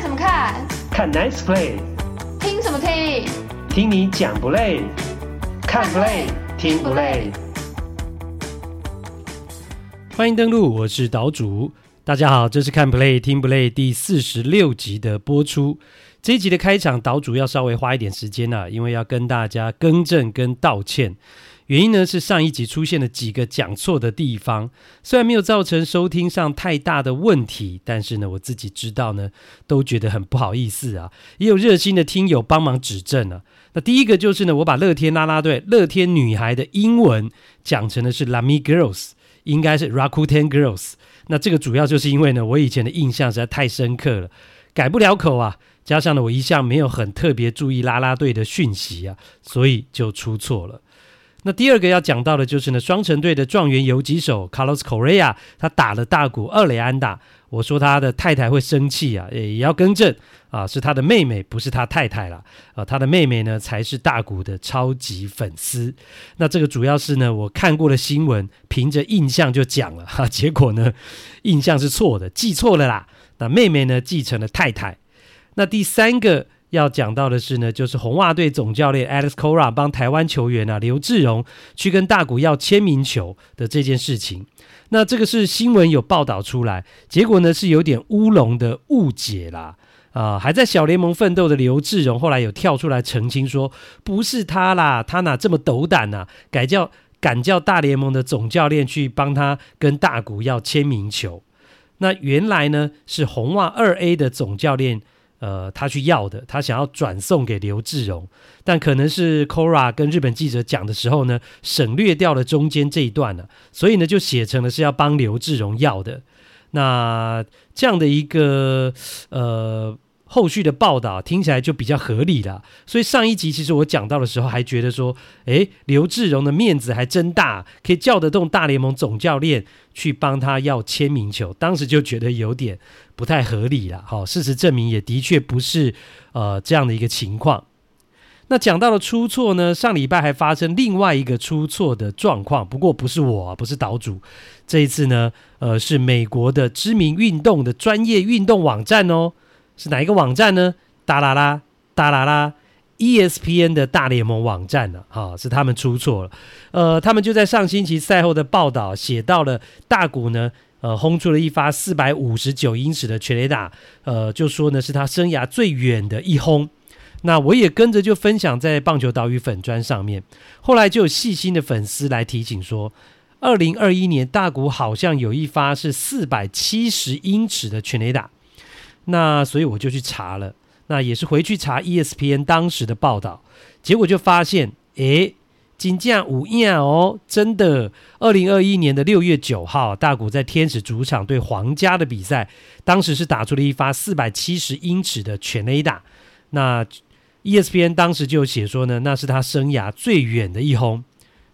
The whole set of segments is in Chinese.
看什么看？看 Nice Play。听什么听？听你讲不累，看 Play 听不累。欢迎登录，我是岛主，大家好，这是看 Play 听不累第46集的播出。这一集的开场，岛主要稍微花一点时间因为要跟大家更正跟道歉。原因呢是上一集出现了几个讲错的地方，虽然没有造成收听上太大的问题，但是呢我自己知道呢都觉得很不好意思啊，也有热心的听友帮忙指正啊。那第一个就是呢，我把乐天啦啦队乐天女孩的英文讲成的是 Rakuten Girls， 应该是 Rakuten Girls。 那这个主要就是因为呢我以前的印象实在太深刻了，改不了口啊，加上呢我一向没有很特别注意啦啦队的讯息啊，所以就出错了。那第二个要讲到的就是呢，双城队的状元游击手 Alex Cora， 他打了大谷2垒安打，我说他的太太会生气啊，也要更正啊，是他的妹妹，不是他太太啦啊，他的妹妹呢才是大谷的超级粉丝。那这个主要是呢，我看过的新闻，凭着印象就讲了啊，结果呢，印象是错的，记错了啦。那妹妹呢继承了太太。那第三个要讲到的是呢，就是红袜队总教练 Alex Cora 帮台湾球员刘志荣去跟大谷要签名球的这件事情。那这个是新闻有报道出来，结果呢是有点乌龙的误解啦。还在小联盟奋斗的刘志荣后来有跳出来澄清说，不是他啦，他哪这么斗胆啊，敢叫大联盟的总教练去帮他跟大谷要签名球。那原来呢是红袜 2A 的总教练他去要的，他想要转送给刘志荣，但可能是 Cora 跟日本记者讲的时候呢省略掉了中间这一段了，所以呢就写成了是要帮刘志荣要的。那这样的一个后续的报道听起来就比较合理啦，所以上一集其实我讲到的时候还觉得说，刘志荣的面子还真大，可以叫得动大联盟总教练去帮他要签名球，当时就觉得有点不太合理啦。事实证明也的确不是这样的一个情况。那讲到了出错呢，上礼拜还发生另外一个出错的状况，不过不是我不是岛主，这一次呢是美国的知名运动的专业运动网站是哪一个网站呢？哒啦啦 ESPN 的大联盟网站是他们出错了。他们就在上星期赛后的报道写到了大谷呢轰出了一发459英尺的全垒打，就说呢是他生涯最远的一轰。那我也跟着就分享在棒球岛屿粉专上面，后来就有细心的粉丝来提醒说，2021年大谷好像有一发是470英尺的全垒打。那所以我就去查了，那也是回去查 ESPN 当时的报道，结果就发现真的有影真的2021年的6月9号大谷在天使主场对皇家的比赛，当时是打出了一发470英尺的全垒打。那 ESPN 当时就写说呢，那是他生涯最远的一轰，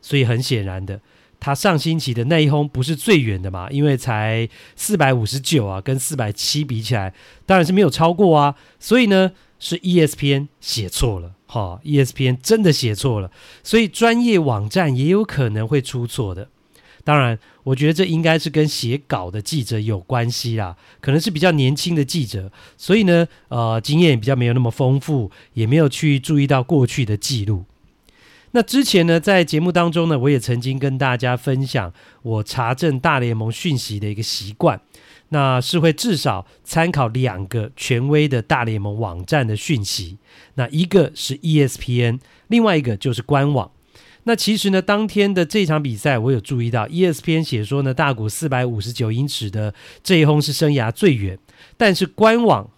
所以很显然的他上星期的那一轰不是最远的嘛，因为才459跟470比起来当然是没有超过啊，所以呢是 ESPN 写错了ESPN 真的写错了，所以专业网站也有可能会出错的。当然我觉得这应该是跟写稿的记者有关系啦，可能是比较年轻的记者，所以呢经验也比较没有那么丰富，也没有去注意到过去的记录。那之前呢在节目当中呢我也曾经跟大家分享我查证大联盟讯息的一个习惯，那是会至少参考2个权威的大联盟网站的讯息，那一个是 ESPN， 另外一个就是官网。那其实呢当天的这场比赛我有注意到 ESPN 写说呢大谷459英尺的这一轰是生涯最远，但是官网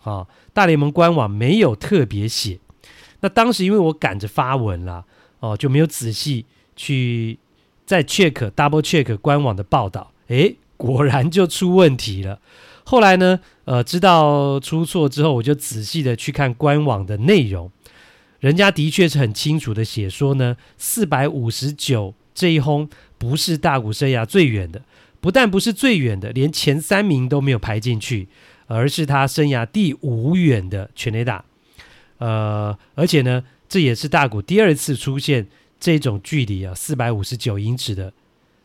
大联盟官网没有特别写。那当时因为我赶着发文啦就没有仔细去再 double check 官网的报道，果然就出问题了。后来呢知道出错之后，我就仔细的去看官网的内容，人家的确是很清楚的写说呢459这一轰不是大谷生涯最远的，不但不是最远的，连前3名都没有排进去，而是他生涯第5远的全垒打。而且呢这也是大谷第2次出现这种距离459英尺的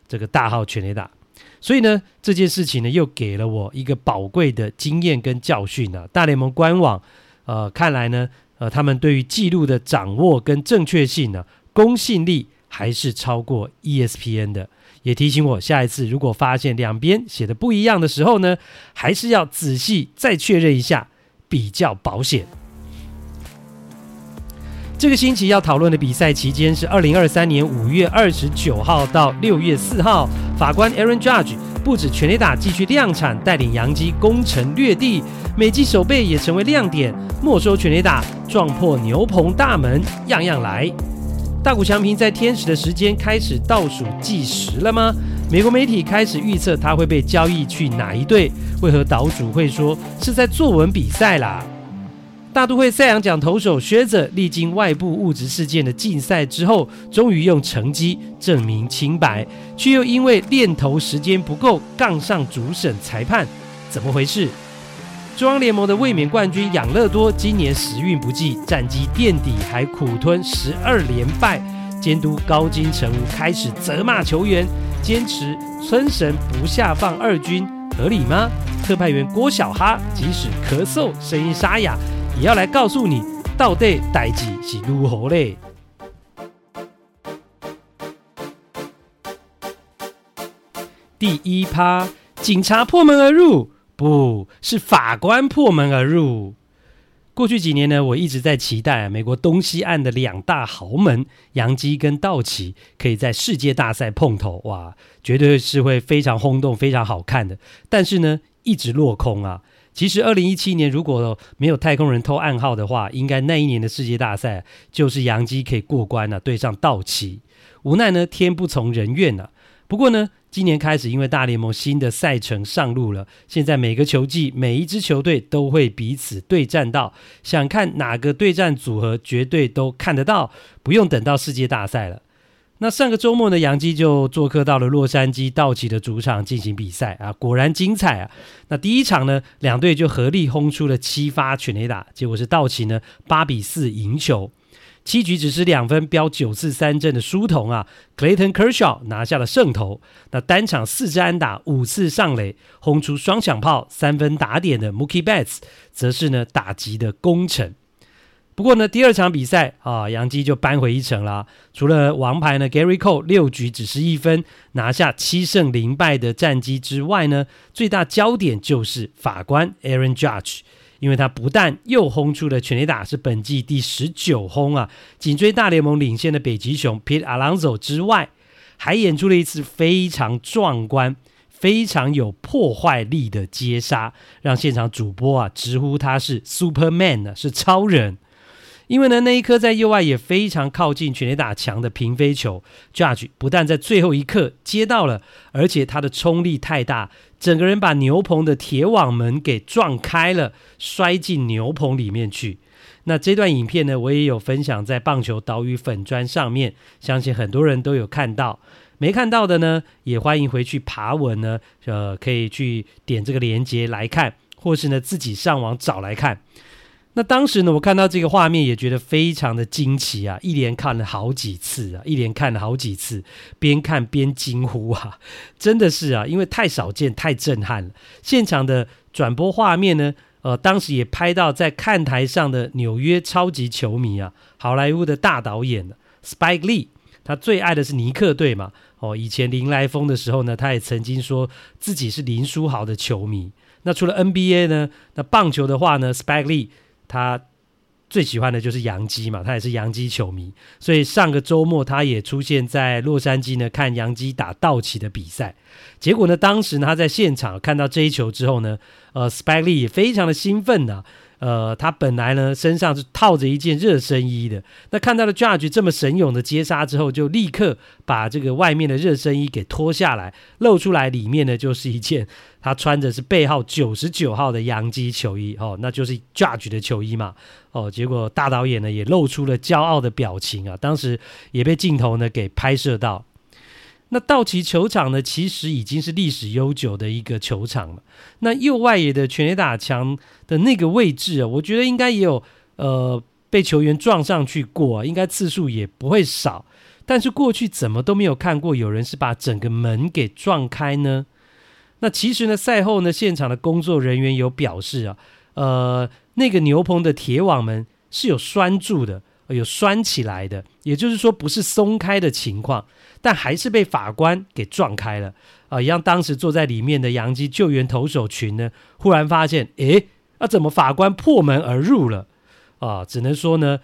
这个大号全垒打。所以呢，这件事情呢又给了我一个宝贵的经验跟教训啊。大联盟官网看来呢他们对于记录的掌握跟正确性呢公信力还是超过 ESPN 的。也提醒我下一次如果发现两边写的不一样的时候呢，还是要仔细再确认一下，比较保险。这个星期要讨论的比赛期间是2023年5月29号到6月4号，法官 Aaron Judge 不止全垒打继续量产，带领洋基攻城略地，美籍守备也成为亮点，没收全垒打，撞破牛棚大门，样样来。大谷翔平在天使的时间开始倒数计时了吗？美国媒体开始预测他会被交易去哪一队，为何岛主会说是在作文比赛啦？大都会赛扬奖投手Scherzer历经外部物质事件的禁赛之后，终于用成绩证明清白，却又因为练投时间不够杠上主审裁判，怎么回事？中央联盟的卫冕冠军养乐多今年时运不济，战绩垫底，还苦吞12连败。监督高金成吾开始责骂球员，坚持村神不下放二军，合理吗？特派员郭小哈即使咳嗽声音沙哑，也要来告诉你到底代志是如何嘞。第一趴，警察破门而入，不是法官破门而入。过去几年呢，我一直在期待美国东西岸的两大豪门洋基跟道奇可以在世界大赛碰头，哇，绝对是会非常轰动、非常好看的。但是呢，一直落空啊。其实2017年如果没有太空人偷暗号的话，应该那一年的世界大赛就是洋基可以过关啊，对上道奇。无奈呢，天不从人愿啊。不过呢，今年开始因为大联盟新的赛程上路了，现在每个球季每一支球队都会彼此对战到，想看哪个对战组合绝对都看得到，不用等到世界大赛了。那上个周末呢，洋基就做客到了洛杉矶道奇的主场进行比赛啊，果然精彩啊！那第一场呢，两队就合力轰出了7发全垒打，结果是道奇呢8-4赢球。7局只失2分，飙9次三振的书童啊 ，Clayton Kershaw 拿下了胜投。那单场4支安打，5次上垒，轰出双响炮、3分打点的 Mookie Betts 则是呢打击的功臣。不过呢，第二场比赛啊，洋基就扳回一城啦。除了王牌呢 Gary Cole 6局只失1分，拿下7胜0败的战绩之外呢，最大焦点就是法官 Aaron Judge， 因为他不但又轰出了全垒打，是本季第19轰啊，紧追大联盟领先的北极熊 Pete Alonso 之外，还演出了一次非常壮观、非常有破坏力的接杀，让现场主播啊直呼他是 Superman 啊，是超人。因为呢，那一颗在右外也非常靠近全垒打墙的平飞球 ，Judge 不但在最后一刻接到了，而且他的冲力太大，整个人把牛棚的铁网门给撞开了，摔进牛棚里面去。那这段影片呢，我也有分享在棒球岛屿粉专上面，相信很多人都有看到。没看到的呢，也欢迎回去爬文呢，可以去点这个连结来看，或是呢自己上网找来看。那当时呢，我看到这个画面也觉得非常的惊奇啊，一连看了好几次，边看边惊呼啊，真的是啊，因为太少见太震撼了。现场的转播画面呢，当时也拍到在看台上的纽约超级球迷啊，好莱坞的大导演 Spike Lee， 他最爱的是尼克队嘛，以前林来疯的时候呢，他也曾经说自己是林书豪的球迷。那除了 NBA 呢，那棒球的话呢 ，Spike Lee他最喜欢的就是洋基嘛，他也是洋基球迷，所以上个周末他也出现在洛杉矶呢，看洋基打道奇的比赛。结果呢，当时呢他在现场看到这一球之后呢，Spike Lee 也非常的兴奋呐、他本来呢身上是套着一件热身衣的，那看到了 Judge 这么神勇的接杀之后，就立刻把这个外面的热身衣给脱下来，露出来里面呢就是一件他穿着是背号99号的洋基球衣，那就是 Judge 的球衣嘛。结果大导演呢也露出了骄傲的表情啊，当时也被镜头呢给拍摄到。那道奇球场呢，其实已经是历史悠久的一个球场了。那右外野的全垒打墙的那个位置啊，我觉得应该也有被球员撞上去过，应该次数也不会少。但是过去怎么都没有看过有人是把整个门给撞开呢？那其实呢，赛后呢，现场的工作人员有表示啊，那个牛棚的铁网门是有拴住的，有拴起来的，也就是说不是松开的情况，但还是被法官给撞开了啊！也让当时坐在里面的洋基救援投手群呢，忽然发现，诶，怎么法官破门而入了啊？只能说呢，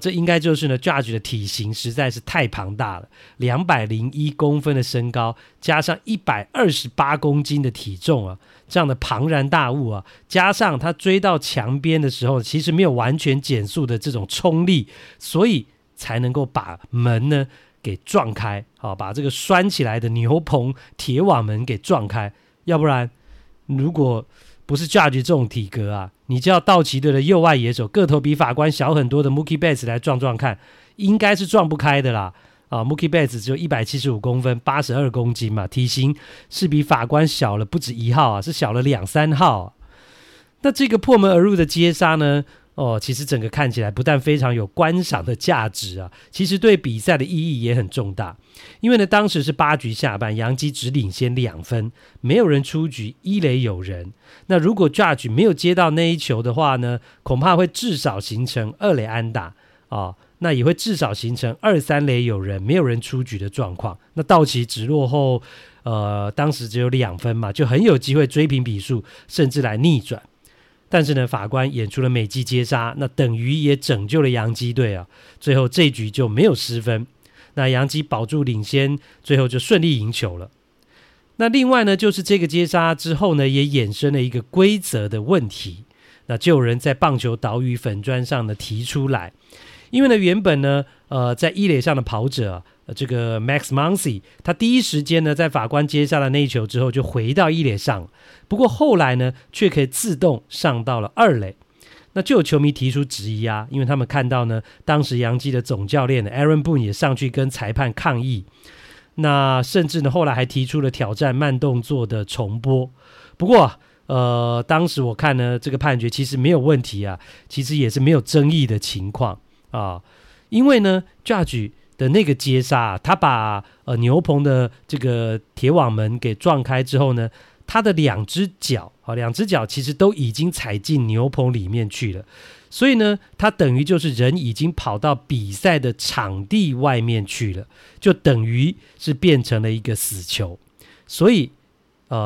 这应该就是呢 Judge 的体型实在是太庞大了，201公分的身高加上128公斤的体重啊，这样的庞然大物啊，加上他追到墙边的时候其实没有完全减速的这种冲力，所以才能够把门呢给撞开啊，把这个拴起来的牛棚铁网门给撞开。要不然如果不是 Judge 这种体格啊，你叫道奇队的右外野手个头比法官小很多的 Mookie Betts 来撞撞看，应该是撞不开的啦。Mookie Betts 只有175公分82公斤嘛，体型是比法官小了不止一号啊，是小了2-3号啊。那这个破门而入的接杀呢，其实整个看起来不但非常有观赏的价值啊，其实对比赛的意义也很重大。因为呢，当时是8局下半，洋基只领先2分，没有人出局，1垒有人。那如果 Judge 没有接到那一球的话呢，恐怕会至少形成2垒安打啊，那也会至少形成2-3垒有人，没有人出局的状况。那道奇只落后，当时只有2分嘛，就很有机会追平比数，甚至来逆转。但是呢，法官演出了美技接杀，那等于也拯救了洋基队啊。最后这一局就没有失分，那洋基保住领先，最后就顺利赢球了。那另外呢，就是这个接杀之后呢，也衍生了一个规则的问题。那就有人在棒球岛屿粉专上呢提出来，因为呢原本呢，在1垒上的跑者啊，这个 Max Muncy 他第一时间呢在法官接杀了那一球之后就回到1垒上，不过后来呢却可以自动上到了2垒。那就有球迷提出质疑啊，因为他们看到呢当时洋基的总教练 Aaron Boone 也上去跟裁判抗议，那甚至呢后来还提出了挑战慢动作的重播。不过当时我看呢这个判决其实没有问题啊，其实也是没有争议的情况啊，因为呢 Judge的那个接杀啊，他把牛棚的这个铁网门给撞开之后呢，他的两只脚其实都已经踩进牛棚里面去了，所以呢他等于就是人已经跑到比赛的场地外面去了，就等于是变成了一个死球。所以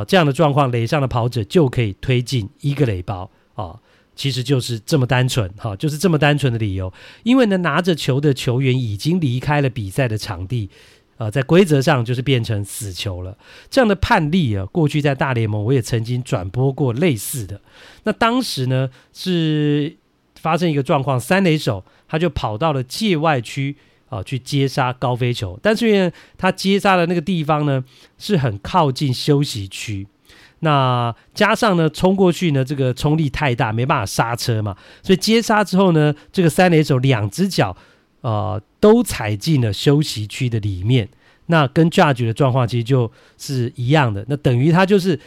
这样的状况，垒上的跑者就可以推进1个垒包啊，其实就是这么单纯哈，就是这么单纯的理由。因为呢拿着球的球员已经离开了比赛的场地，在规则上就是变成死球了。这样的判例啊，过去在大联盟我也曾经转播过类似的。那当时呢是发生一个状况，3垒手他就跑到了界外区啊，去接杀高飞球，但是因为他接杀的那个地方呢是很靠近休息区，那加上呢冲过去呢这个冲力太大，没办法刹车嘛，所以接杀之后呢，这个3垒手2只脚都踩进了休息区的里面，那跟 Judge 的状况其实就是一样的。那等于他就是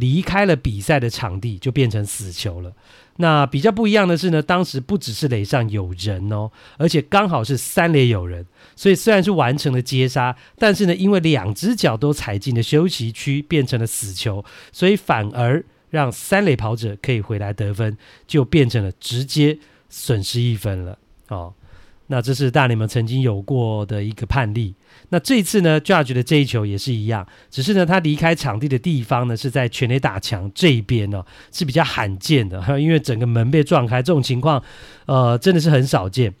离开了比赛的场地，就变成死球了。那比较不一样的是呢，当时不只是垒上有人哦，而且刚好是3垒有人，所以虽然是完成了接杀，但是呢因为2只脚都踩进了休息区，变成了死球，所以反而让3垒跑者可以回来得分，就变成了直接损失1分了哦。那这是大联盟曾经有过的一个判例。那这一次呢 Judge 的这一球也是一样，只是呢他离开场地的地方呢是在全垒打墙这一边哦，是比较罕见的，因为整个门被撞开这种情况真的是很少见。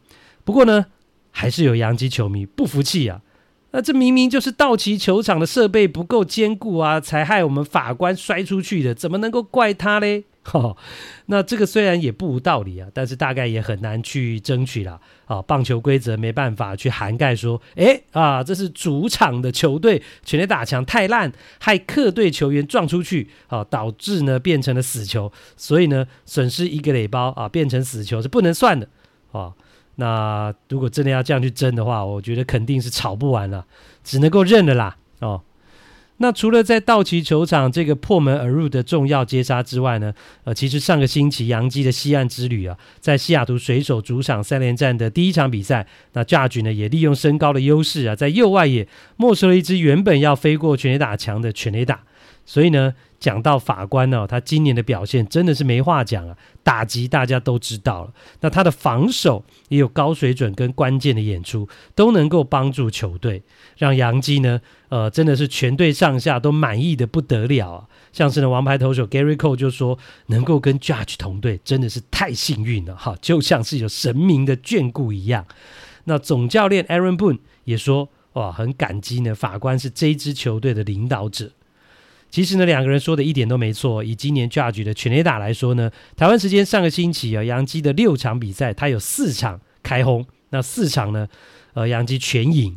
不过呢还是有洋基球迷不服气啊，那这明明就是道奇球场的设备不够坚固啊，才害我们法官摔出去的，怎么能够怪他嘞？那这个虽然也不无道理啊，但是大概也很难去争取啦。棒球规则没办法去涵盖说，这是主场的球队全垒打墙太烂，害客队球员撞出去，导致呢变成了死球，所以呢损失1个垒包啊，变成死球是不能算的啊。那如果真的要这样去争的话，我觉得肯定是吵不完了，只能够认了啦。那除了在道奇球场这个破门而入的重要接杀之外呢，其实上个星期洋基的西岸之旅啊，在西雅图水手主场3连战的第一场比赛，那 Judge 呢也利用身高的优势啊，在右外野没收了一支原本要飞过全垒打墙的全垒打。所以呢，讲到法官呢、他今年的表现真的是没话讲啊，打击大家都知道了，那他的防守也有高水准跟关键的演出，都能够帮助球队，让洋基呢，真的是全队上下都满意的不得了啊。像是呢，王牌投手 Gary Cole 就说，能够跟 Judge 同队真的是太幸运了哈，就像是有神明的眷顾一样。那总教练 Aaron Boone 也说，哇，很感激呢，法官是这支球队的领导者。其实呢，两个人说的一点都没错。以今年 Judge 的全垒打来说呢，台湾时间上个星期啊，洋基的6场比赛，他有4场开轰，那4场呢，洋基全赢。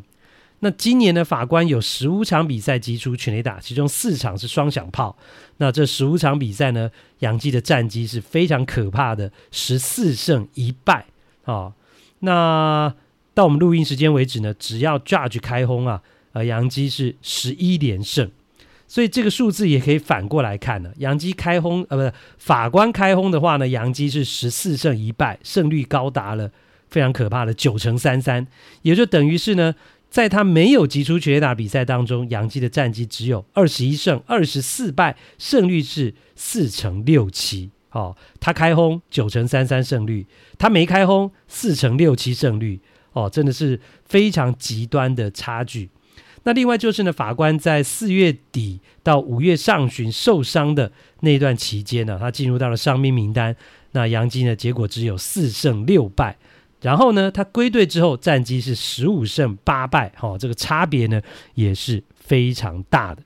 那今年的法官有15场比赛击出全垒打，其中4场是双响炮。那这15场比赛呢，洋基的战绩是非常可怕的，14胜1败啊、那到我们录音时间为止呢，只要 Judge 开轰啊，洋基是11连胜。所以这个数字也可以反过来看了，洋基开轰法官开轰的话呢，洋基是14胜1败，胜率高达了非常可怕的9成33，也就等于是呢，在他没有击出全垒打比赛当中，洋基的战绩只有21胜24败，胜率是4成67。他开轰9成33胜率，他没开轰4成67胜率，真的是非常极端的差距。那另外就是呢，法官在4月底到5月上旬受伤的那段期间呢，他进入到了伤兵名单。那洋基呢，结果只有4胜6败。然后呢，他归队之后战绩是15胜8败，这个差别呢也是非常大的。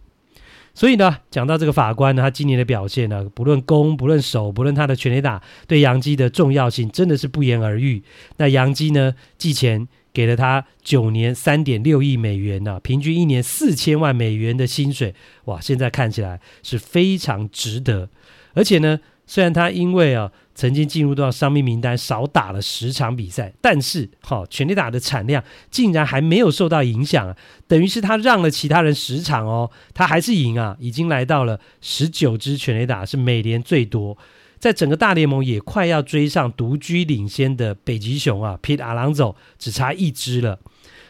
所以呢，讲到这个法官呢，他今年的表现呢，不论攻，不论守，不论他的全垒打，对洋基的重要性真的是不言而喻。那洋基呢，季前给了他9年3.6亿美元、平均1年4000万美元的薪水，哇，现在看起来是非常值得。而且呢，虽然他因为曾经进入到伤病名单，少打了10场比赛，但是全垒打的产量竟然还没有受到影响，等于是他让了其他人10场他还是赢啊，已经来到了19支全垒打，是美联最多。在整个大联盟也快要追上独居领先的北极熊啊 Pete Alonso 只差1支了。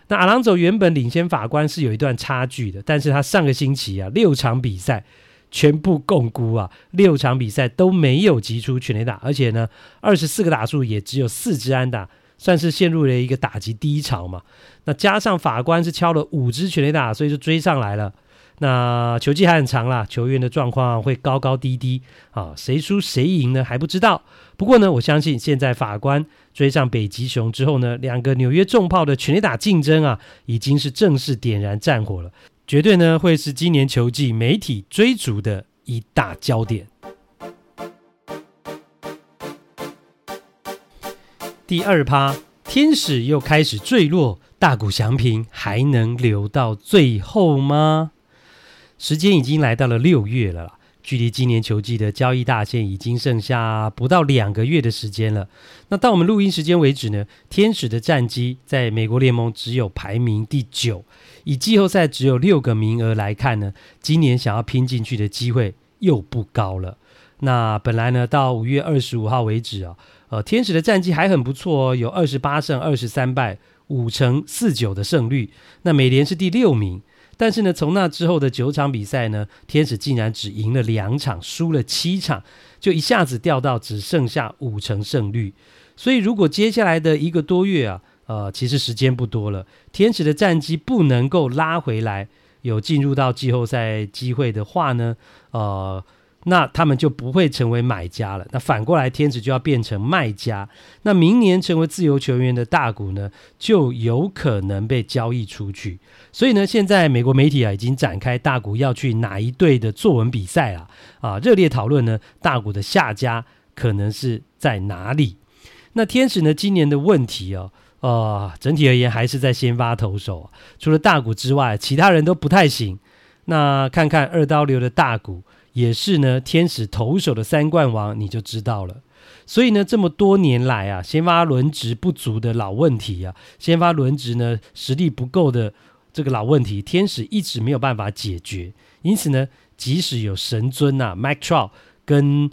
那 Alonso 原本领先法官是有一段差距的，但是他上个星期啊，6场比赛全部共估啊，6场比赛都没有击出全垒打，而且呢，24个打数也只有4支安打，算是陷入了一个打击低潮嘛。那加上法官是敲了5支全垒打，所以就追上来了。那球季还很长啦，球员的状况会高高低低啊，谁输谁赢呢还不知道。不过呢，我相信现在法官追上北极熊之后呢，2个纽约重炮的全垒打竞争啊，已经是正式点燃战火了，绝对呢会是今年球季媒体追逐的一大焦点。第2趴，天使又开始坠落，大谷翔平还能留到最后吗？时间已经来到了6月了，距离今年球季的交易大限已经剩下不到2个月的时间了。那到我们录音时间为止呢，天使的战绩在美国联盟只有排名第9，以季后赛只有6个名额来看呢，今年想要拼进去的机会又不高了。那本来呢，到5月25号为止天使的战绩还很不错有28胜23败，5成49的胜率，那美联是第6名。但是呢，从那之后的9场比赛呢，天使竟然只赢了2场，输了7场，就一下子掉到只剩下5成胜率。所以如果接下来的1个多月其实时间不多了，天使的战绩不能够拉回来，有进入到季后赛机会的话呢，那他们就不会成为买家了。那反过来，天使就要变成卖家。那明年成为自由球员的大谷呢，就有可能被交易出去。所以呢，现在美国媒体已经展开大谷要去哪一队的作文比赛了热烈讨论呢，大谷的下家可能是在哪里。那天使呢，今年的问题整体而言还是在先发投手，除了大谷之外，其他人都不太行。那看看2刀流的大谷，也是呢天使投手的3冠王，你就知道了。所以呢，这么多年来先发轮值不足的老问题先发轮值呢实力不够的这个老问题，天使一直没有办法解决，因此呢，即使有神尊啊 Mike Trout 跟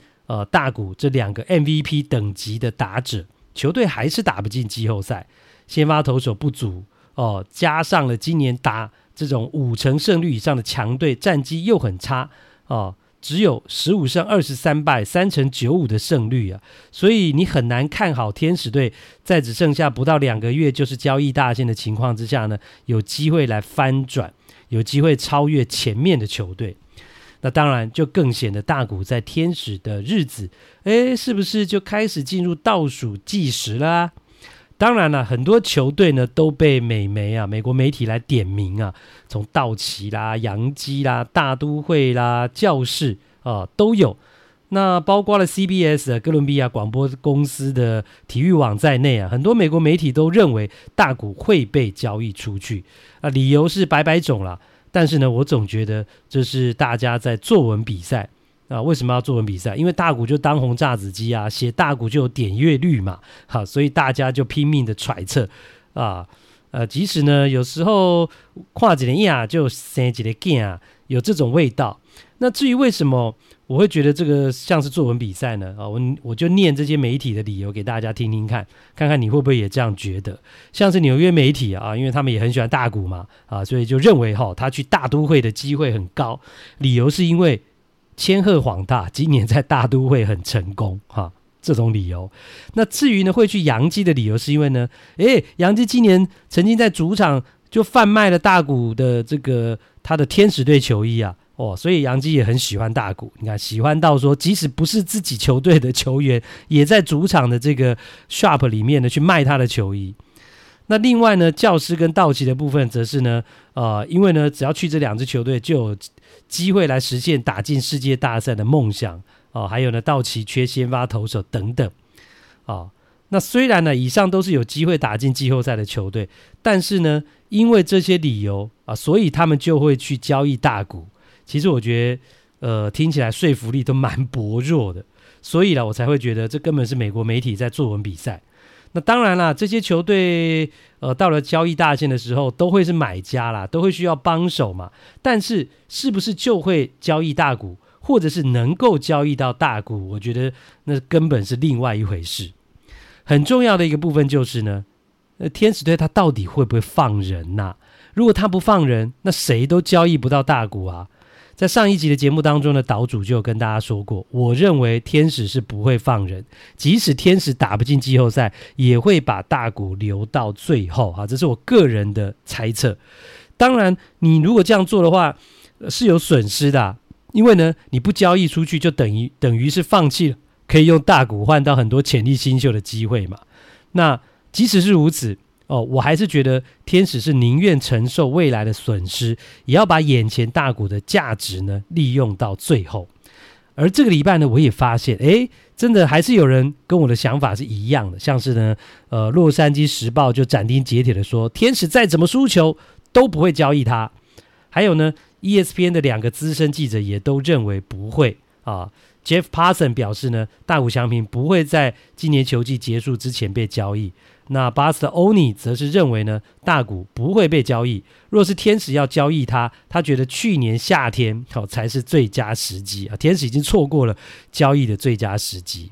大谷这两个 MVP 等级的打者，球队还是打不进季后赛。先发投手不足哦，加上了今年打这种50%胜率以上的强队战绩又很差哦，只有15胜23败，3成95的胜率啊，所以你很难看好天使队在只剩下不到2个月就是交易大限的情况之下呢，有机会来翻转，有机会超越前面的球队。那当然就更显得大谷在天使的日子是不是就开始进入倒数计时啦啊。当然了，很多球队呢都被美国媒体来点名啊，从道奇啦、洋基啦、大都会啦、教士啊都有，那包括了 CBS 哥伦比亚广播公司的体育网在内啊，很多美国媒体都认为大谷会被交易出去啊，理由是百种啦。但是呢，我总觉得这是大家在作文比赛啊。为什么要作文比赛？因为大谷就当红炸子鸡啊，写大谷就有点阅率嘛，好，所以大家就拼命的揣测啊。即使呢，有时候看一个影就生一个囝，有这种味道。那至于为什么我会觉得这个像是作文比赛呢？啊，我就念这些媒体的理由给大家听听看，看看你会不会也这样觉得。像是纽约媒体啊，因为他们也很喜欢大谷嘛，啊，所以就认为他去大都会的机会很高，理由是因为千鹤晃大今年在大都会很成功哈，这种理由。那至于呢，会去洋基的理由是因为呢，洋基今年曾经在主场就贩卖了大谷的这个他的天使队球衣啊，所以洋基也很喜欢大谷。你看，喜欢到说即使不是自己球队的球员，也在主场的这个 shop 里面呢去卖他的球衣。那另外呢，教师跟道奇的部分则是呢，因为呢，只要去这两支球队就有机会来实现打进世界大赛的梦想，还有呢，道奇缺先发投手等等。那虽然呢，以上都是有机会打进季后赛的球队，但是呢，因为这些理由，所以他们就会去交易大谷。其实我觉得听起来说服力都蛮薄弱的，所以我才会觉得这根本是美国媒体在作文比赛。那当然啦，这些球队到了交易大限的时候都会是买家啦，都会需要帮手嘛。但是是不是就会交易大股，或者是能够交易到大股，我觉得那根本是另外一回事。很重要的一个部分就是呢，天使队他到底会不会放人啊？如果他不放人，那谁都交易不到大股啊。在上一集的节目当中呢，岛主就有跟大家说过，我认为天使是不会放人，即使天使打不进季后赛，也会把大谷留到最后啊，这是我个人的猜测。当然，你如果这样做的话，是有损失的啊，因为呢，你不交易出去，就等于是放弃了可以用大谷换到很多潜力新秀的机会嘛。那即使是如此，我还是觉得天使是宁愿承受未来的损失，也要把眼前大股的价值呢利用到最后。而这个礼拜呢，我也发现真的还是有人跟我的想法是一样的，像是呢洛杉矶时报就斩钉截铁的说，天使再怎么输球都不会交易他。还有呢， ESPN 的两个资深记者也都认为不会啊。Jeff Passan 表示呢，大谷翔平不会在今年球季结束之前被交易。那巴斯的欧尼则是认为呢，大谷不会被交易。若是天使要交易他，他觉得去年夏天，才是最佳时机啊，天使已经错过了交易的最佳时机。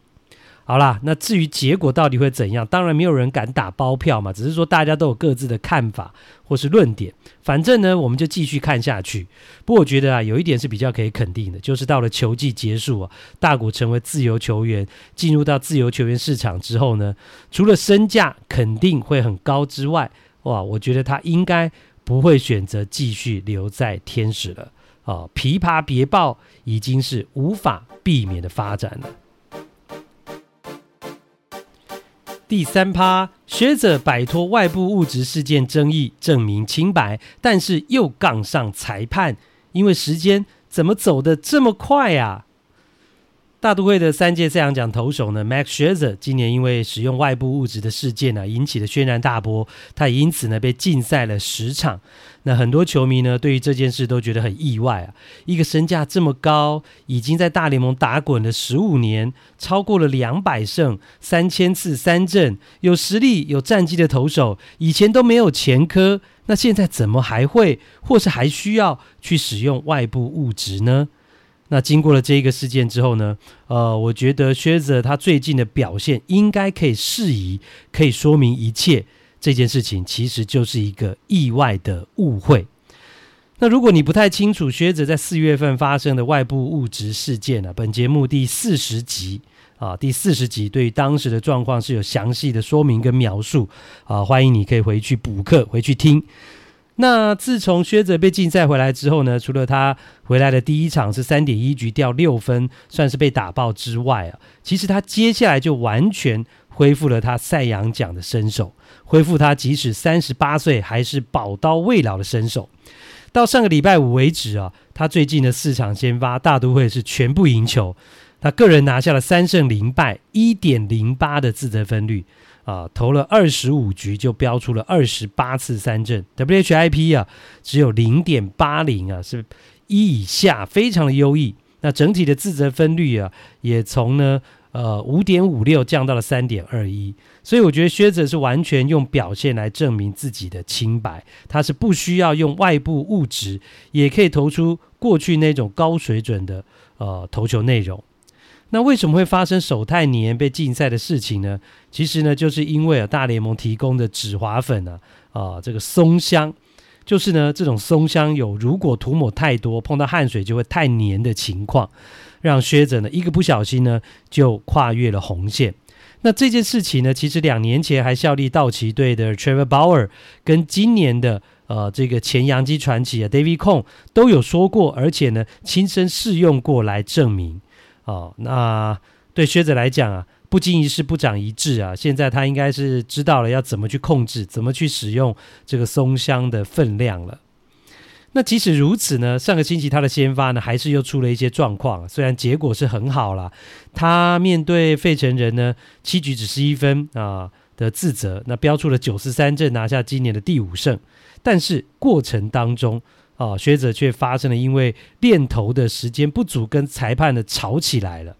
好啦，那至于结果到底会怎样，当然没有人敢打包票嘛，只是说大家都有各自的看法或是论点，反正呢我们就继续看下去。不过我觉得啊，有一点是比较可以肯定的，就是到了球季结束啊，大谷成为自由球员，进入到自由球员市场之后呢，除了身价肯定会很高之外，我觉得他应该不会选择继续留在天使了，琵琶别抱已经是无法避免的发展了。第三趴，Scherzer摆脱外部物质事件争议，证明清白，但是又杠上裁判，因为时间怎么走得这么快啊？大都会的三届赛扬奖投手呢 Max Scherzer 今年因为使用外部物质的事件引起了轩然大波，他也因此呢被禁赛了10场。那很多球迷呢对于这件事都觉得很意外啊，一个身价这么高，已经在大联盟打滚了15年，超过了200胜、3000次三振，有实力有战绩的投手，以前都没有前科，那现在怎么还会或是还需要去使用外部物质呢？那经过了这个事件之后呢，我觉得Scherzer他最近的表现应该可以适宜，可以说明一切。这件事情其实就是一个意外的误会。那如果你不太清楚Scherzer在4月份发生的外部物质事件，本节目第40集对于当时的状况是有详细的说明跟描述，欢迎你可以回去补课，回去听。那自从Scherzer被禁赛回来之后呢，除了他回来的第一场是 3.1 局掉6分，算是被打爆之外，其实他接下来就完全恢复了他赛扬奖的身手，恢复他即使38岁还是宝刀未老的身手。到上个礼拜五为止，他最近的4场先发大都会是全部赢球，他个人拿下了3胜0败， 1.08 的自责分率，投了25局就标出了28次三振 ，WHIP 只有 0.80 是1以下，非常的优异。那整体的自责分率也从呢5.56 降到了 3.21， 所以我觉得Scherzer是完全用表现来证明自己的清白，他是不需要用外部物质也可以投出过去那种高水准的投球内容。那为什么会发生手太年被禁赛的事情呢？其实呢，就是因为大联盟提供的止滑粉这个松香，就是呢这种松香有如果涂抹太多碰到汗水就会太黏的情况，让Scherzer呢一个不小心呢就跨越了红线。那这件事情呢，其实2年前还效力道奇队的 Trevor Bauer 跟今年的这个前洋基传奇Davey Cone 都有说过，而且呢亲身试用过来证明。那对Scherzer来讲不经一事不长一智，现在他应该是知道了要怎么去控制，怎么去使用这个松香的分量了。那即使如此呢，上个星期他的先发呢还是又出了一些状况，虽然结果是很好啦，他面对费城人呢7局只失1分的自责，那标出了93振，拿下今年的第5胜，但是过程当中Scherzer却发生了因为练投的时间不足跟裁判的吵起来了。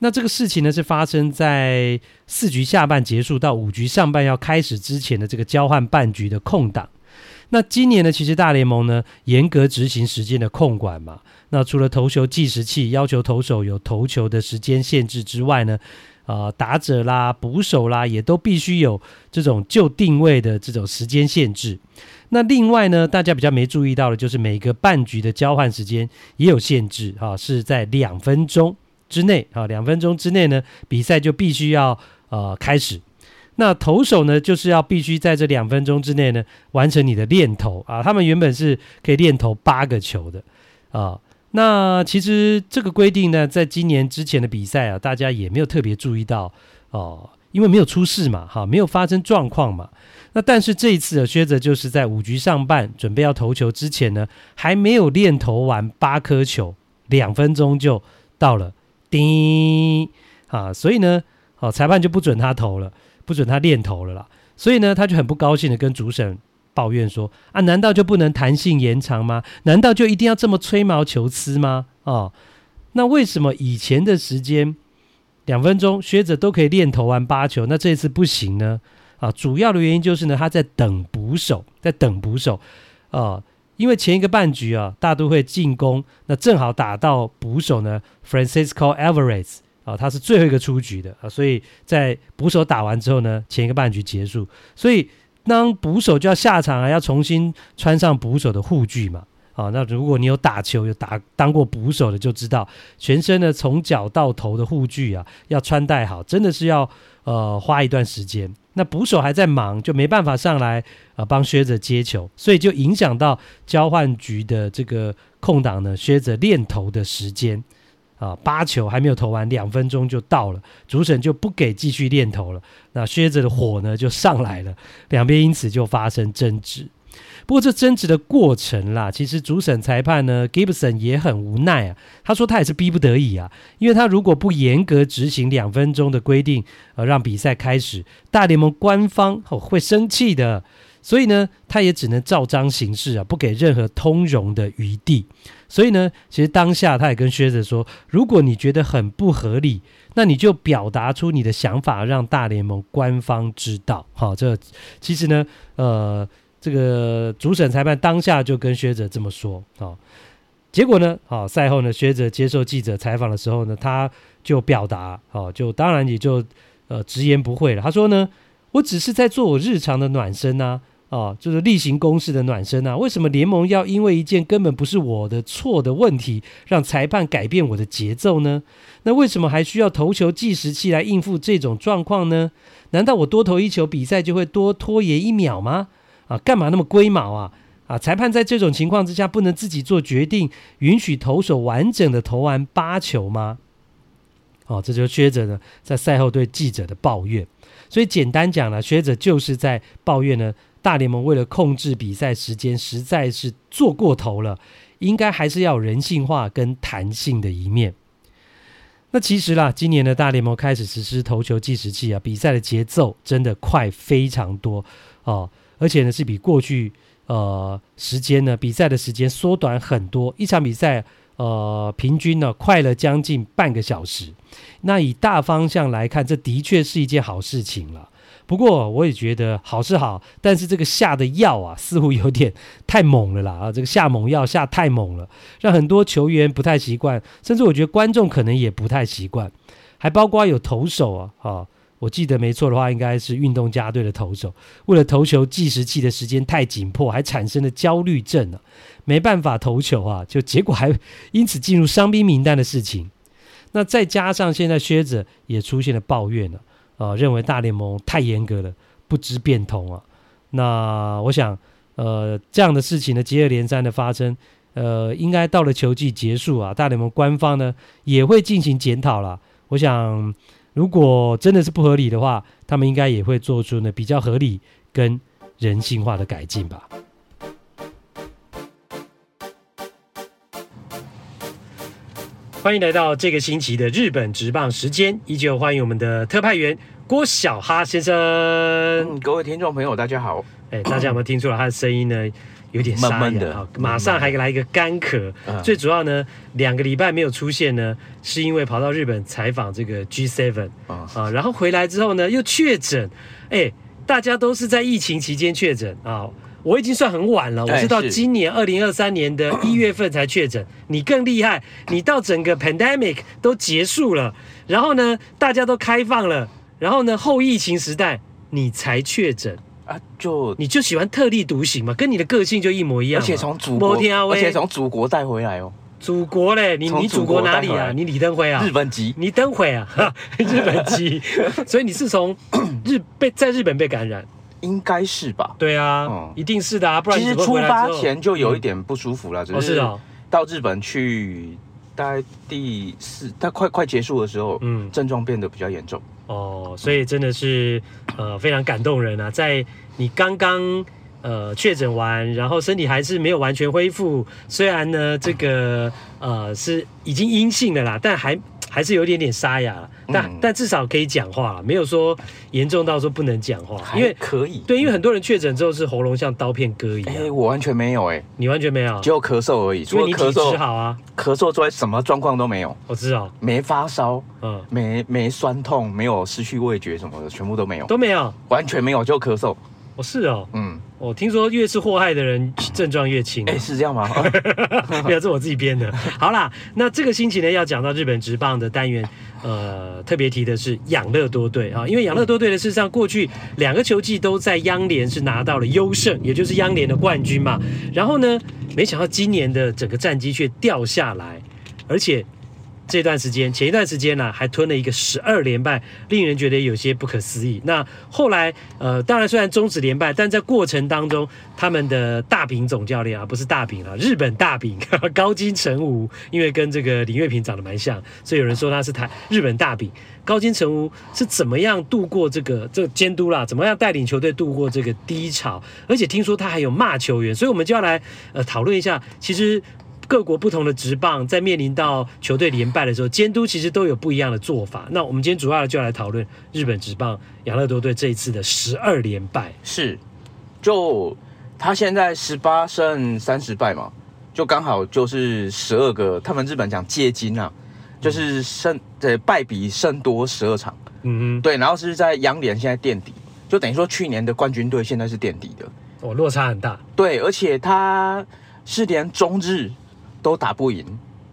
那这个事情呢是发生在4局下半结束到5局上半要开始之前的这个交换半局的空档。那今年呢，其实大联盟呢严格执行时间的控管嘛，那除了投球计时器要求投手有投球的时间限制之外呢打者啦捕手啦也都必须有这种就定位的这种时间限制。那另外呢，大家比较没注意到的就是每个半局的交换时间也有限制是在2分钟之内2分钟之内呢比赛就必须要开始。那投手呢就是要必须在这2分钟之内呢完成你的练投他们原本是可以练投8个球的那其实这个规定呢在今年之前的比赛大家也没有特别注意到因为没有出事嘛没有发生状况嘛。那但是这一次Scherzer就是在5局上半准备要投球之前呢还没有练投完8颗球，2分钟就到了叮所以呢裁判就不准他投了，不准他练投了啦，所以呢他就很不高兴的跟主审抱怨说难道就不能弹性延长吗？难道就一定要这么吹毛求疵吗？那为什么以前的时间2分钟Scherzer都可以练投完8球，那这一次不行呢？主要的原因就是呢他在等捕手，因为前一个半局大都会进攻，那正好打到捕手呢 Francisco Alvarez他是最后一个出局的所以在捕手打完之后呢前一个半局结束，所以当捕手就要下场要重新穿上捕手的护具嘛那如果你有打球有当过捕手的就知道，全身呢从脚到头的护具要穿戴好，真的是要花一段时间。那捕手还在忙就没办法上来帮Scherzer接球，所以就影响到交换局的这个空档呢Scherzer练投的时间8球还没有投完，2分钟就到了，主审就不给继续练投了，那Scherzer的火呢就上来了，两边因此就发生争执。不过这争执的过程啦，其实主审裁判呢 Gibson 也很无奈啊，他说他也是逼不得已啊，因为他如果不严格执行2分钟的规定，让比赛开始，大联盟官方会生气的，所以呢他也只能照章行事啊，不给任何通融的余地。所以呢其实当下他也跟Scherzer说，如果你觉得很不合理，那你就表达出你的想法，让大联盟官方知道。好，这其实呢这个主审裁判当下就跟Scherzer这么说。好，结果呢赛后呢Scherzer接受记者采访的时候呢，他就表达就当然也就直言不讳了。他说呢，我只是在做我日常的暖身啊，就是例行公事的暖身啊，为什么联盟要因为一件根本不是我的错的问题让裁判改变我的节奏呢？那为什么还需要投球计时器来应付这种状况呢？难道我多投一球比赛就会多拖延1秒吗？干嘛那么龟毛啊？裁判在这种情况之下不能自己做决定，允许投手完整的投完8球吗？这就Scherzer呢在赛后对记者的抱怨。所以简单讲了，Scherzer就是在抱怨呢，大联盟为了控制比赛时间实在是做过头了，应该还是要有人性化跟弹性的一面。那其实啦，今年的大联盟开始实施投球计时器啊，比赛的节奏真的快非常多，而且呢是比过去时间呢比赛的时间缩短很多，一场比赛平均呢快了将近半个小时。那以大方向来看，这的确是一件好事情了。不过我也觉得好是好，但是这个下的药啊似乎有点太猛了啦，这个下猛药下太猛了，让很多球员不太习惯，甚至我觉得观众可能也不太习惯，还包括有投手我记得没错的话，应该是运动家队的投手，为了投球计时器的时间太紧迫，还产生了焦虑症没办法投球就结果还因此进入伤兵名单的事情。那再加上现在Scherzer也出现了抱怨了，认为大联盟太严格了，不知变通那我想这样的事情呢接二连三的发生，应该到了球季结束大联盟官方呢也会进行检讨啦。我想如果真的是不合理的话，他们应该也会做出呢比较合理跟人性化的改进吧。欢迎来到这个星期的日本职棒时间，依旧欢迎我们的特派员郭小哈先生。各位听众朋友大家好。大家有没有听出来他的声音呢有点沙哑，马上还来一个干咳。最主要呢，2个礼拜没有出现呢，是因为跑到日本采访这个 G7 然后回来之后呢又确诊。大家都是在疫情期间确诊我已经算很晚了，我是到今年2023年的1月份才确诊。你更厉害，你到整个 pandemic 都结束了，然后呢大家都开放了，然后呢后疫情时代你才确诊。你就喜欢特立独行嘛，跟你的个性就一模一样，而且从祖国带回来祖国嘞，你祖国哪里啊？你李登辉啊？日本籍，你登辉啊？日本籍，所以你是从在日本被感染，应该是吧？对啊，一定是的不然你怎么回来之后。其实出发前就有一点不舒服了，只是到日本去，大概快结束的时候，症状变得比较严重。所以真的是非常感动人啊！在你刚刚确诊完，然后身体还是没有完全恢复，虽然呢这个是已经阴性的啦，但还是有点沙哑，但至少可以讲话了，没有说严重到说不能讲话，因为可以。对，因为很多人确诊之后是喉咙像刀片割一样。我完全没有你完全没有，只有咳嗽而已。因为你体质好啊，咳嗽之外什么状况都没有。我知道，没发烧，没酸痛，没有失去味觉什么的，全部都没有，完全没有，就咳嗽。我听说越是祸害的人症状越轻是这样吗？没有，这我自己编的。好啦，那这个星期呢要讲到日本职棒的单元，特别提的是养乐多队因为养乐多队的事实上过去2个球季都在央联是拿到了优胜，也就是央联的冠军嘛。然后呢，没想到今年的整个战绩却掉下来，而且这段时间前一段时间呢，还吞了一个12连败，令人觉得有些不可思议。那后来当然虽然终止连败，但在过程当中他们的大饼总教练啊，不是大饼啊，日本大饼高津臣吾，因为跟这个林岳平长得蛮像，所以有人说他是日本大饼。高津臣吾是怎么样度过这个监督啦，怎么样带领球队度过这个低潮，而且听说他还有骂球员，所以我们就要来讨论一下，其实各国不同的职棒在面临到球队连败的时候，监督其实都有不一样的做法。那我们今天主要就要来讨论日本职棒养乐多队这一次的12连败。是，就他现在18胜30败嘛，就刚好就是12个，他们日本讲借金啊，就是败比胜多12场。嗯，对，然后是在洋联现在垫底，就等于说去年的冠军队现在是垫底的，哦，落差很大。对，而且他是连中日都打不赢，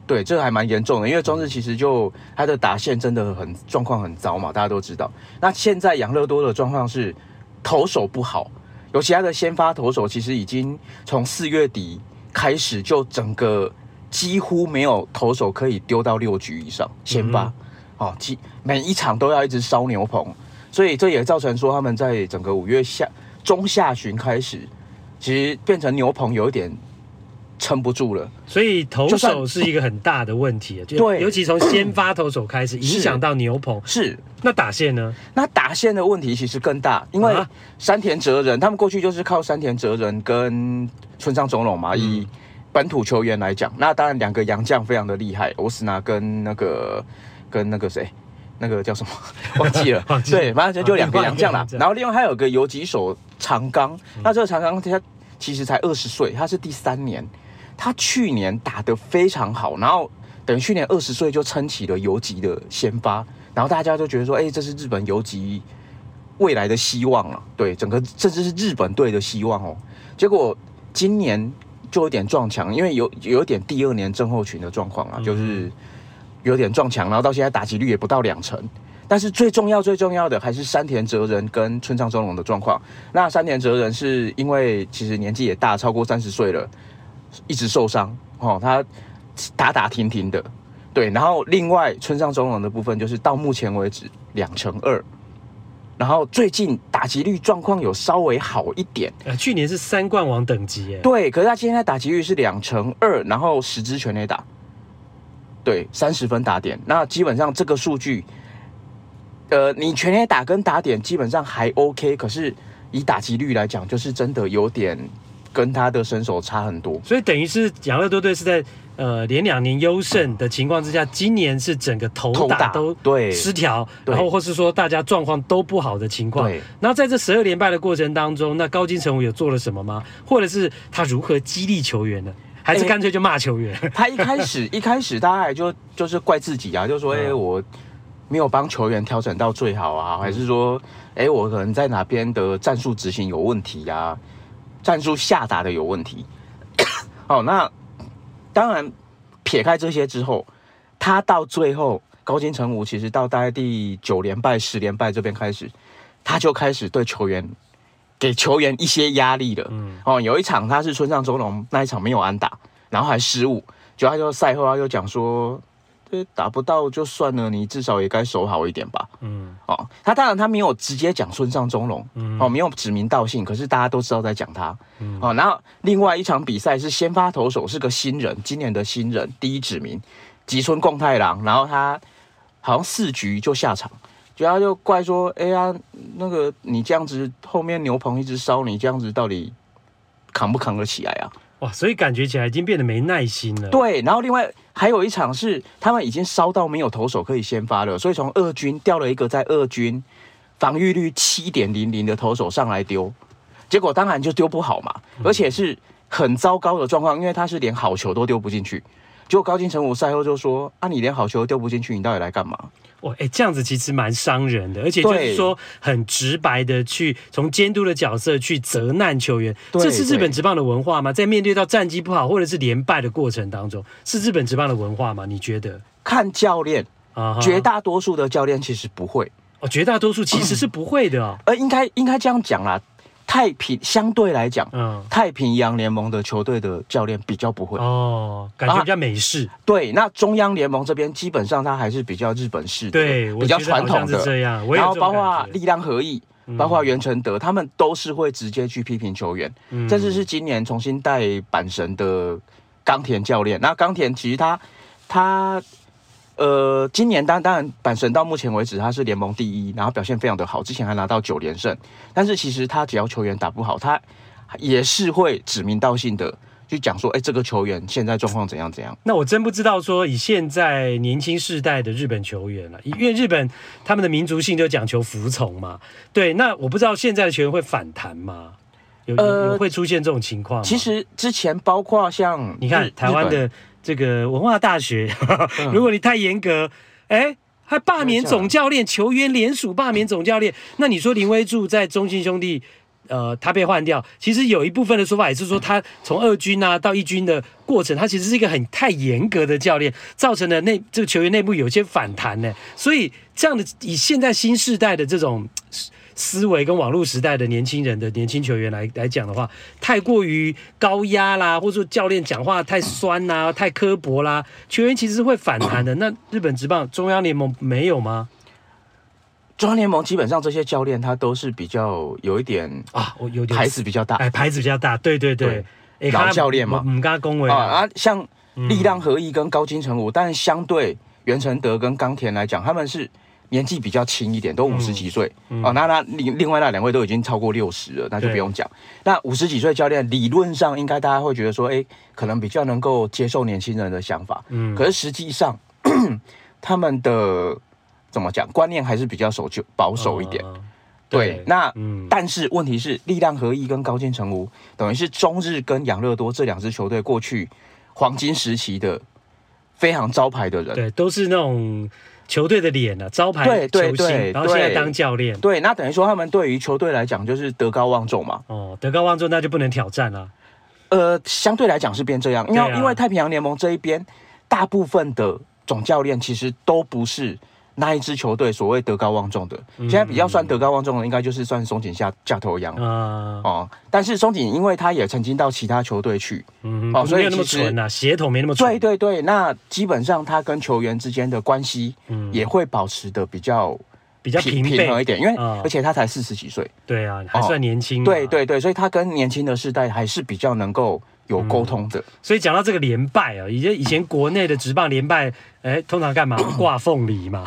对，这还蛮严重的，因为中日其实就他的打线真的状况很糟嘛，大家都知道。那现在养乐多的状况是投手不好，尤其他的先发投手其实已经从4月底开始就整个几乎没有投手可以丢到6局以上先发，哦，每一场都要一直烧牛棚，所以这也造成说他们在整个5月中下旬开始，其实变成牛棚有一点撑不住了，所以投手是一个很大的问题，对，尤其从先发投手开始，影响到牛棚。是，那打线呢？那打线的问题其实更大，因为山田哲人，他们过去就是靠山田哲人跟村上宗隆嘛，以本土球员来讲，那当然2个洋将非常的厉害，欧斯纳跟那个谁，那个叫什么忘记了，对，反正就2个洋将啦。然后另外还有个游击手长冈，那这个长冈他其实才20岁，他是第3年。他去年打得非常好，然后等于去年20岁就撑起了游击的先发，然后大家都觉得说，这是日本游击未来的希望了，对，整个甚至是日本队的希望哦。结果今年就有点撞墙，因为有点第二年症候群的状况啊，就是有点撞墙，然后到现在打击率也不到2成。但是最重要的还是山田哲人跟村上宗隆的状况。那山田哲人是因为其实年纪也大，超过30岁了。一直受伤，他打停的，对。然后另外村上宗隆的部分就是到目前为止2.2%，然后最近打击率状况有稍微好一点，去年是3冠王等级耶，对。可是他现在打击率是2.2%，然后10支全垒打，对，30分打点。那基本上这个数据，你全垒打跟打点基本上还 OK， 可是以打击率来讲，就是真的有点。跟他的身手差很多，所以等于是养乐多队是在连2年优胜的情况之下，今年是整个投打都失调，然后或是说大家状况都不好的情况。然后在这12连败的过程当中，那高津臣吾有做了什么吗？或者是他如何激励球员呢？还是干脆就骂球员？他一开始大家还就是怪自己啊，就说我没有帮球员调整到最好啊，还是说我可能在哪边的战术执行有问题啊。战术下达的有问题，那当然撇开这些之后，他到最后高津臣吾其实到大概第9连败、10连败这边开始，他就开始对球员给球员一些压力了。有一场他是村上宗隆那一场没有安打，然后还失误，结果他就赛后他就讲说，打不到就算了，你至少也该守好一点吧。他当然他没有直接讲村上宗隆，没有指名道姓，可是大家都知道在讲他。然后另外一场比赛是先发投手是个新人，今年的新人第一指名吉村贡太郎，然后他好像4局就下场，就他就怪说，那个你这样子后面牛棚一直烧，你这样子到底扛不扛得起来啊？哇，所以感觉起来已经变得没耐心了。对，然后另外还有一场是他们已经烧到没有投手可以先发了，所以从2军调了一个在2军防御率7.00的投手上来丢，结果当然就丢不好嘛，而且是很糟糕的状况，因为他是连好球都丢不进去。结果高津臣吾赛后就说：“啊，你连好球都丢不进去，你到底来干嘛？”这样子其实蛮伤人的，而且就是说很直白的去从监督的角色去责难球员，这是日本职棒的文化吗？在面对到战绩不好或者是连败的过程当中，是日本职棒的文化吗？你觉得？看教练，绝大多数的教练其实不会，绝大多数其实是不会的，应该这样讲啦。相对来讲，太平洋联盟的球队的教练比较不会哦，感觉比较美式。对，那中央联盟这边基本上他还是比较日本式的，对，比较传统的这样。然后包括力量合一，包括袁成德，他们都是会直接去批评球员。这次是今年重新带阪神的冈田教练。那冈田其实他今年当然阪神到目前为止他是联盟第一，然后表现非常的好，之前还拿到9连胜。但是其实他只要球员打不好，他也是会指名道姓的去讲说，这个球员现在状况怎样怎样。那我真不知道说以现在年轻世代的日本球员了，因为日本他们的民族性就讲求服从嘛，对，那我不知道现在的球员会反弹吗？有会出现这种情况。其实之前包括像你看台湾的这个文化大学，如果你太严格，还罢免总教练，球员联署罢免总教练。那你说林威助在中信兄弟，他被换掉，其实有一部分的说法也是说他从二军啊到一军的过程，他其实是一个很太严格的教练，造成了这个球员内部有些反弹呢。所以这样的以现在新世代的这种思维跟网络时代的年轻人的年轻球员来讲的话，太过于高压啦，或者说教练讲话太酸啦、太刻薄啦，球员其实会反弹的。那日本职棒中央联盟没有吗？中央联盟基本上这些教练他都是比较有一点啊，我有点牌子比较大，牌子比较大，对对对，老教练嘛，不敢恭维啊。像力量合一跟高金城武，但相对袁成德跟冈田来讲，他们是年纪比较轻一点，都50几岁、那另外那2位都已经超过60了，那就不用讲。那50几岁教练理论上应该大家会觉得说，可能比较能够接受年轻人的想法。可是实际上他们的怎么讲观念还是比较保守一点。对，那但是问题是，力量合一跟高金城武等于是中日跟养乐多这2支球队过去黄金时期的非常招牌的人，对，都是那种球队的脸啊，招牌球星，对，然后现在当教练，对，那等于说他们对于球队来讲就是德高望重嘛。德高望重，那就不能挑战了。相对来讲是变这样，因为太平洋联盟这一边，大部分的总教练其实都不是那一支球队所谓德高望重的。现在比较算德高望重的，应该就是算松井下头洋但是松井因为他也曾经到其他球队去，所以没有那么纯啊，血统没那么纯。对对对，那基本上他跟球员之间的关系也会保持的比较平衡一点，因为而且他才40几岁，对啊，还算年轻。对对对，所以他跟年轻的世代还是比较能够有沟通的。所以讲到这个连败啊，以前国内的职棒连败，通常干嘛？挂凤梨嘛。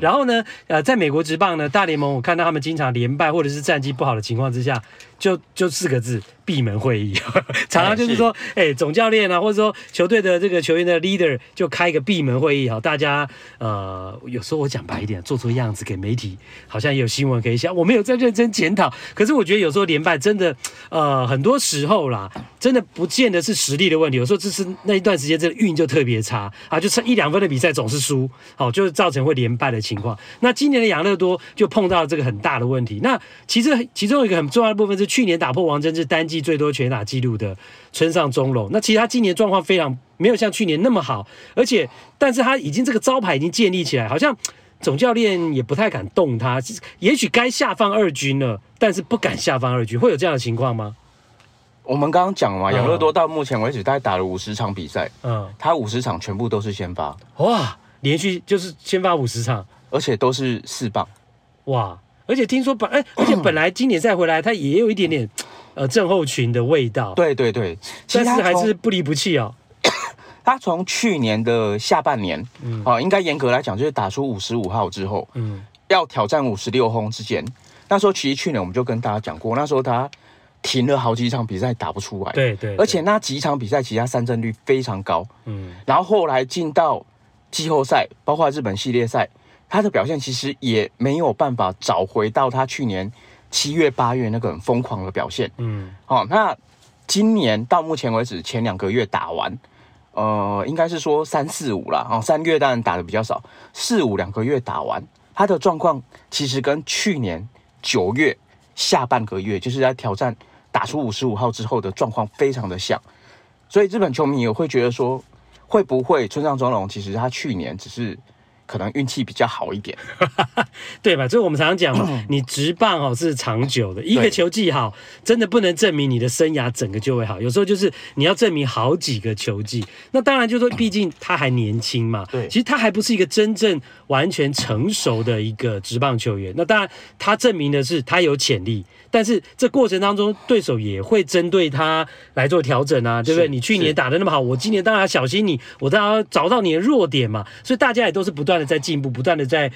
然后呢，在美国职棒呢，大联盟我看到他们经常连败或者是战绩不好的情况之下，就4个字：闭门会议。常常就是说，总教练啊，或者说球队的这个球员的 leader 就开一个闭门会议，大家有时候我讲白一点，做样子给媒体，好像也有新闻可以想，我没有在认真检讨。可是我觉得有时候连败真的，很多时候啦，真的不见得是实力的问题，有时候这是那一段时间真的运就特别差啊，就1-2分的比赛总是输，就造成会连败的情况。那今年的养乐多就碰到这个很大的问题。那其实其中一个很重要的部分是去年打破王贞治单季最多全打纪录的村上宗隆，那其实他今年状况非常没有像去年那么好，但是他已经这个招牌已经建立起来，好像总教练也不太敢动他，也许该下放2军了，但是不敢下放2军，会有这样的情况吗？我们刚刚讲嘛，养乐多到目前为止大概打了50场比赛，他50场全部都是先发，哇，连续就是先发50场，而且都是4棒，哇，而且听说本来今年再回来，他也有一点点症候群的味道，对对对，但是还是不离不弃哦。他从去年的下半年，应该严格来讲就是打出55号之后，要挑战56轰之前，那时候其实去年我们就跟大家讲过，那时候他停了好几场比赛打不出来，对 对，而且那几场比赛其他3振率非常高，然后后来进到季后赛，包括日本系列赛，他的表现其实也没有办法找回到他去年7月8月那个很疯狂的表现，那今年到目前为止前2个月打完，应该是说3、4、5啦，3月当然打的比较少，4、5 2个月打完，他的状况其实跟去年9月下半个月就是在挑战打出55号之后的状况非常的像，所以日本球迷也会觉得说，会不会村上宗隆其实他去年只是可能运气比较好一点，对吧？所以我们常常讲你职棒哦是长久的，一个球季好，真的不能证明你的生涯整个就会好，有时候就是你要证明好几个球季。那当然就是说，毕竟他还年轻嘛，对，其实他还不是一个真正完全成熟的一个职棒球员。那当然，他证明的是他有潜力，但是这过程当中，对手也会针对他来做调整啊，对不对？你去年打得那么好，我今年当然要小心你，我当然要找到你的弱点嘛。所以大家也都是不断的在进步，不断的在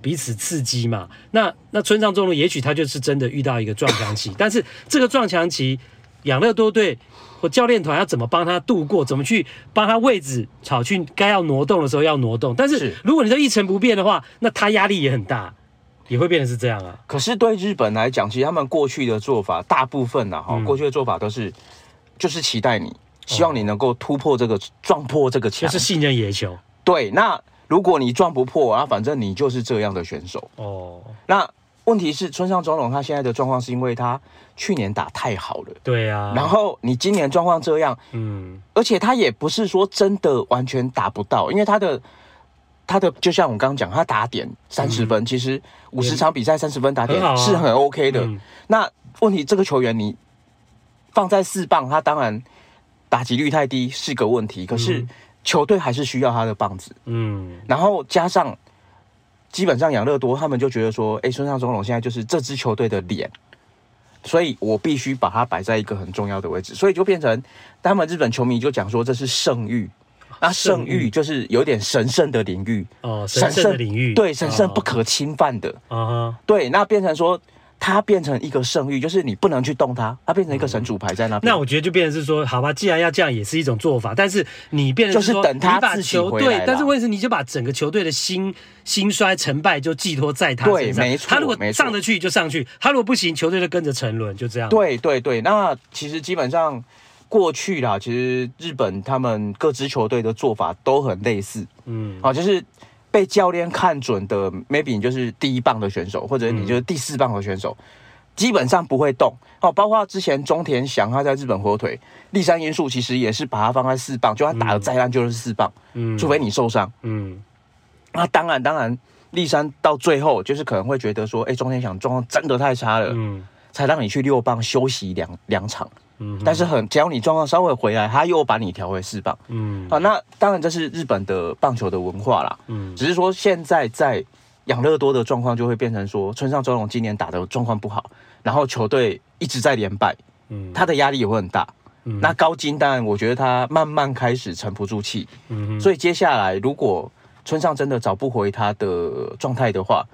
彼此刺激嘛。那村上宗隆也许他就是真的遇到一个撞墙期，但是这个撞墙期，养乐多队或教练团要怎么帮他度过，怎么去帮他位置炒去该要挪动的时候要挪动。但是如果你都一成不变的话，那他压力也很大。也会变成是这样啊。可是对日本来讲，其实他们过去的做法，大部分啊，过去的做法都是，就是期待你，希望你能够突破这个，撞破这个墙，就是信任野球。对，那如果你撞不破啊，反正你就是这样的选手。哦，那问题是村上宗隆他现在的状况是因为他去年打太好了，对啊，然后你今年状况这样，而且他也不是说真的完全打不到，因为他的就像我刚刚讲，他打点30分，其实50场比赛30分打点是很 OK 的。那问题这个球员你放在4棒，他当然打击率太低是个问题，可是球队还是需要他的棒子。然后加上基本上养乐多他们就觉得说，哎，村上宗隆现在就是这支球队的脸，所以我必须把他摆在一个很重要的位置，所以就变成他们日本球迷就讲说这是圣域。那圣域就是有点神圣的领域，神圣的领域，对，神圣不可侵犯的，对，那变成说它变成一个圣域，就是你不能去动它，它变成一个神主牌在那边。那我觉得就变成是说，好吧，既然要这样，也是一种做法，但是你变成是说，就是等他自己回来，但是问题是你就把整个球队的兴衰成败就寄托在他身上。对，没错。他如果上得去就上去，他如果不行，球队就跟着沉沦，就这样。对对对，那其实基本上。过去啦，其实日本他们各支球队的做法都很类似，就是被教练看准的 ，maybe 你就是第1棒的选手，或者你就是第4棒的选手，基本上不会动。包括之前中田翔他在日本火腿，栗山英树其实也是把他放在4棒，就他打得再烂就是4棒，除非你受伤，那当然，栗山到最后就是可能会觉得说，哎，中田翔状况真的太差了，才让你去6棒休息两场。但是只要你状况稍微回来，他又把你调回4棒。那当然这是日本的棒球的文化啦。只是说现在在养乐多的状况就会变成说，村上宗隆今年打的状况不好，然后球队一直在连败，他的压力也会很大。那高津当然我觉得他慢慢开始沉不住气，所以接下来如果村上真的找不回他的状态的话，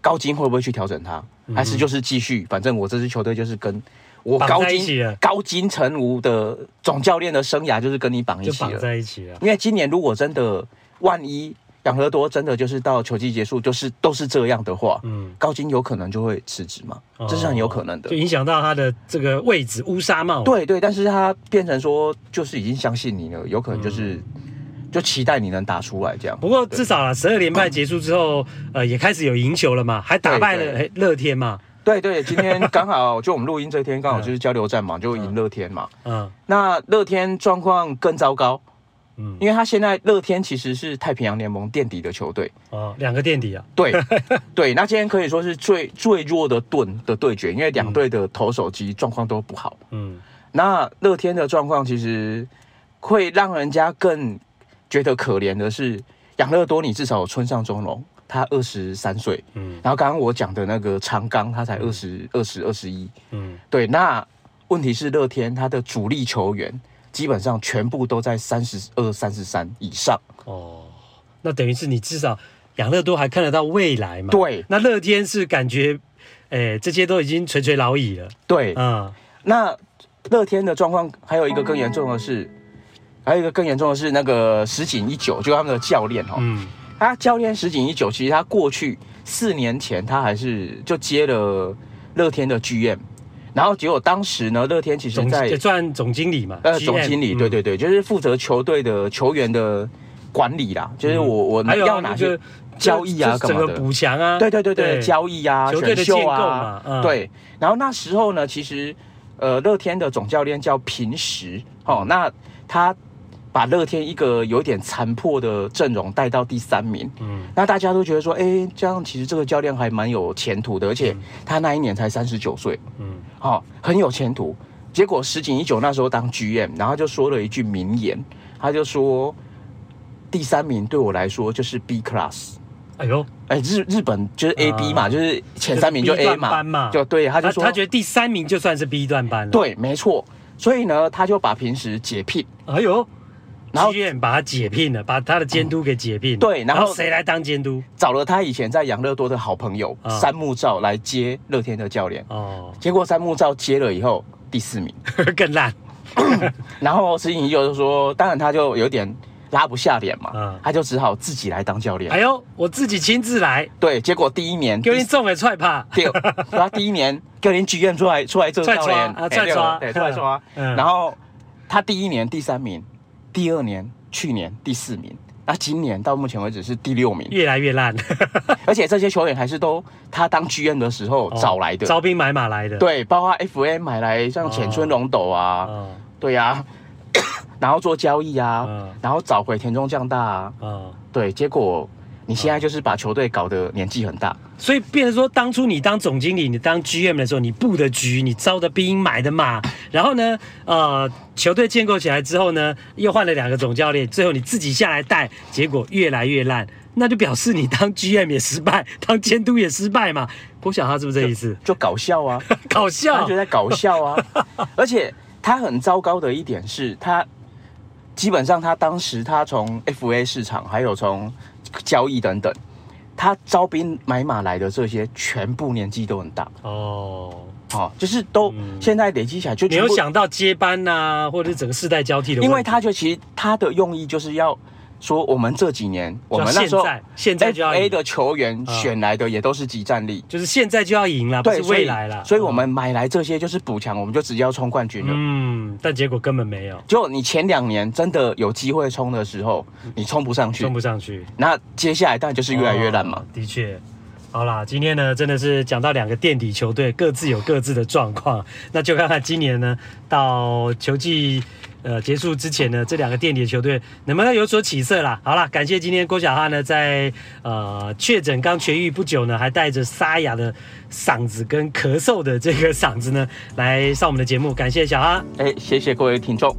高津会不会去调整他，还是就是继续，反正我这支球队就是跟。我高津成吾的总教练的生涯就是跟你绑一起了，就绑在一起了。因为今年如果真的万一养乐多真的就是到球季结束就是都是这样的话，高津有可能就会辞职嘛，这是很有可能的，就影响到他的这个位置乌纱帽。对对，但是他变成说就是已经相信你了，有可能就是。就期待你能打出来这样。不过至少啦，12连败结束之后，也开始有赢球了嘛，还打败了乐天嘛。对对，今天刚好就我们录音这天刚好就是交流战嘛，就赢乐天嘛。那乐天状况更糟糕，因为他现在乐天其实是太平洋联盟垫底的球队，2个垫底啊。对对，那今天可以说是最弱的盾的对决，因为两队的投手机状况都不好。那乐天的状况其实会让人家更。觉得可怜的是，养乐多你至少有村上宗隆，他23岁，然后刚刚我讲的那个长冈，他才20、21，对。那问题是乐天他的主力球员基本上全部都在32、33以上，那等于是你至少养乐多还看得到未来嘛？对，那乐天是感觉，这些都已经垂垂老矣了。对，那乐天的状况还有一个更严重的是。还有一个更严重的是，那个石井一久，就是他们的教练他教练石井一久，其实他过去4年前他还是就接了乐天的 GM， 然后结果当时呢，乐天其实在算总经理嘛，GM, 总经理，对对对，就是负责球队的球员的管理啦，就是我要哪些交易啊，干嘛的，补强啊，对对对对，交易啊，球队的建构嘛，对。然后那时候呢，其实乐天的总教练叫平石，那他。把乐天一个有点残破的阵容带到第三名。嗯，那大家都觉得说，哎，这样其实这个教练还蛮有前途的，而且他那一年才39岁，嗯，好，很有前途。结果石井一久那时候当 GM， 然后就说了一句名言，他就说，第三名对我来说就是 B class。哎呦，哎，日本就是 A B 嘛，就是前三名就 A 嘛，就对，他就说他觉得第三名就算是 B 段班了，对，没错。所以呢，他就把平时解聘，哎呦，然后把他解聘了，把他的监督给解聘了，对，然后谁来当监督？找了他以前在养乐多的好朋友三木照来接乐天的教练，哦，结果三木照接了以后第4名，更烂。然后石井一久就说，当然他就有点拉不下脸嘛，嗯，他就只好自己来当教练。哎呦，我自己亲自来。对，结果第一年给你中给踹怕。对，他第一年给你举院出来做教练，出来抓。然后他第一年第3名，第二年去年第4名，那今年到目前为止是第6名，越来越烂。而且这些球员还是都他当剧院的时候找来的，招兵买马来的。对，包括 FA 买来像浅村龙斗啊，对啊。然后做交易啊，然后找回田中将大啊，对，结果你现在就是把球队搞得年纪很大，所以变成说，当初你当总经理、你当 GM 的时候，你布的局、你招的兵、买的马，然后呢，球队建构起来之后呢，又换了2个总教练，最后你自己下来带，结果越来越烂，那就表示你当 GM 也失败，当监督也失败嘛。郭晓他是不是这意思？就搞笑啊，搞笑，他就在搞笑啊，而且他很糟糕的一点是他。基本上，他当时他从 FA 市场，还有从交易等等，他招兵买马来的这些，全部年纪都很大哦。哦，就是都、现在累积起来就没有想到接班呐、啊，或者是整个世代交替的问题。因为他就其实他的用意就是要说，我们这几年我们那时候现在就要 FA 的球员选来的也都是即战力，就是现在就要赢了，不是未来了。所以我们买来这些就是补强，我们就直接要冲冠军了。嗯，但结果根本没有。就你前2年真的有机会冲的时候，你冲不上去。那接下来当然就是越来越烂嘛。的确。好啦，今天呢真的是讲到2个垫底球队各自有各自的状况，那就看看今年呢到球季结束之前呢，这2个垫底的球队能不能有所起色啦。好啦，感谢今天郭小哈呢在确诊刚痊愈不久呢，还带着沙哑的嗓子跟咳嗽的这个嗓子呢来上我们的节目，感谢小哈。哎，谢谢各位听众。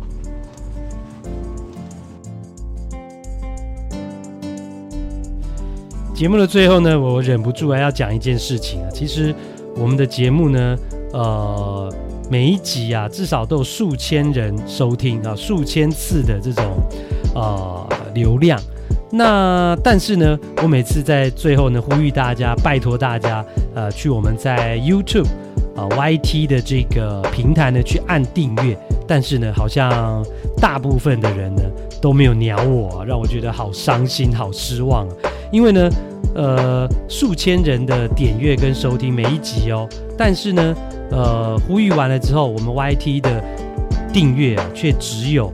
节目的最后呢，我忍不住还要讲一件事情啊。其实我们的节目呢，每一集啊，至少都有数千人收听啊，数千次的这种流量。那但是呢，我每次在最后呢，呼吁大家，拜托大家，去我们在 YouTube 啊 YT 的这个平台呢，去按订阅。但是呢，好像大部分的人呢都没有鸟我、啊，让我觉得好伤心、好失望、啊。因为呢，数千人的点阅跟收听每一集哦，但是呢，呼吁完了之后，我们 YT 的订阅啊，却只有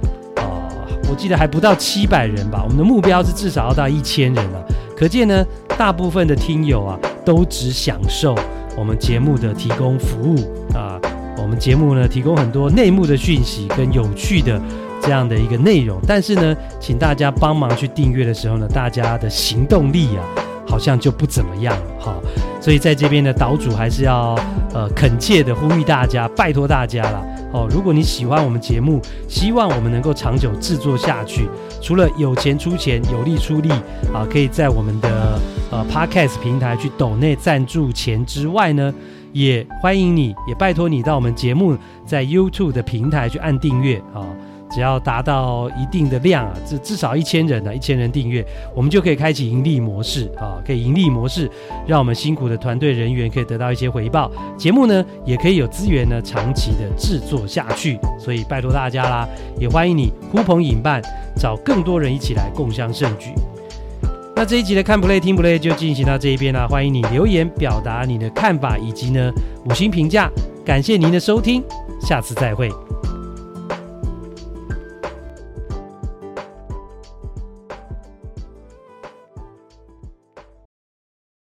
我记得还不到700人吧。我们的目标是至少要到1000人啊。可见呢，大部分的听友啊，都只享受我们节目的提供服务啊、我们节目呢，提供很多内幕的讯息跟有趣的。这样的一个内容，但是呢，请大家帮忙去订阅的时候呢，大家的行动力啊，好像就不怎么样了哈、哦。所以在这边呢，岛主还是要恳切的呼吁大家，拜托大家啦哦。如果你喜欢我们节目，希望我们能够长久制作下去，除了有钱出钱，有力出力啊，可以在我们的Podcast 平台去抖内赞助钱之外呢，也欢迎你，也拜托你到我们节目在 YouTube 的平台去按订阅啊。哦，只要达到一定的量啊，至少1000人啊，1000人订阅，我们就可以开启盈利模式啊，可以盈利模式，让我们辛苦的团队人员可以得到一些回报，节目呢也可以有资源呢长期的制作下去，所以拜托大家啦，也欢迎你呼朋引伴，找更多人一起来共襄盛举。那这一集的看 play 听 play 就进行到这一边啦、啊，欢迎你留言表达你的看法以及呢5星评价，感谢您的收听，下次再会。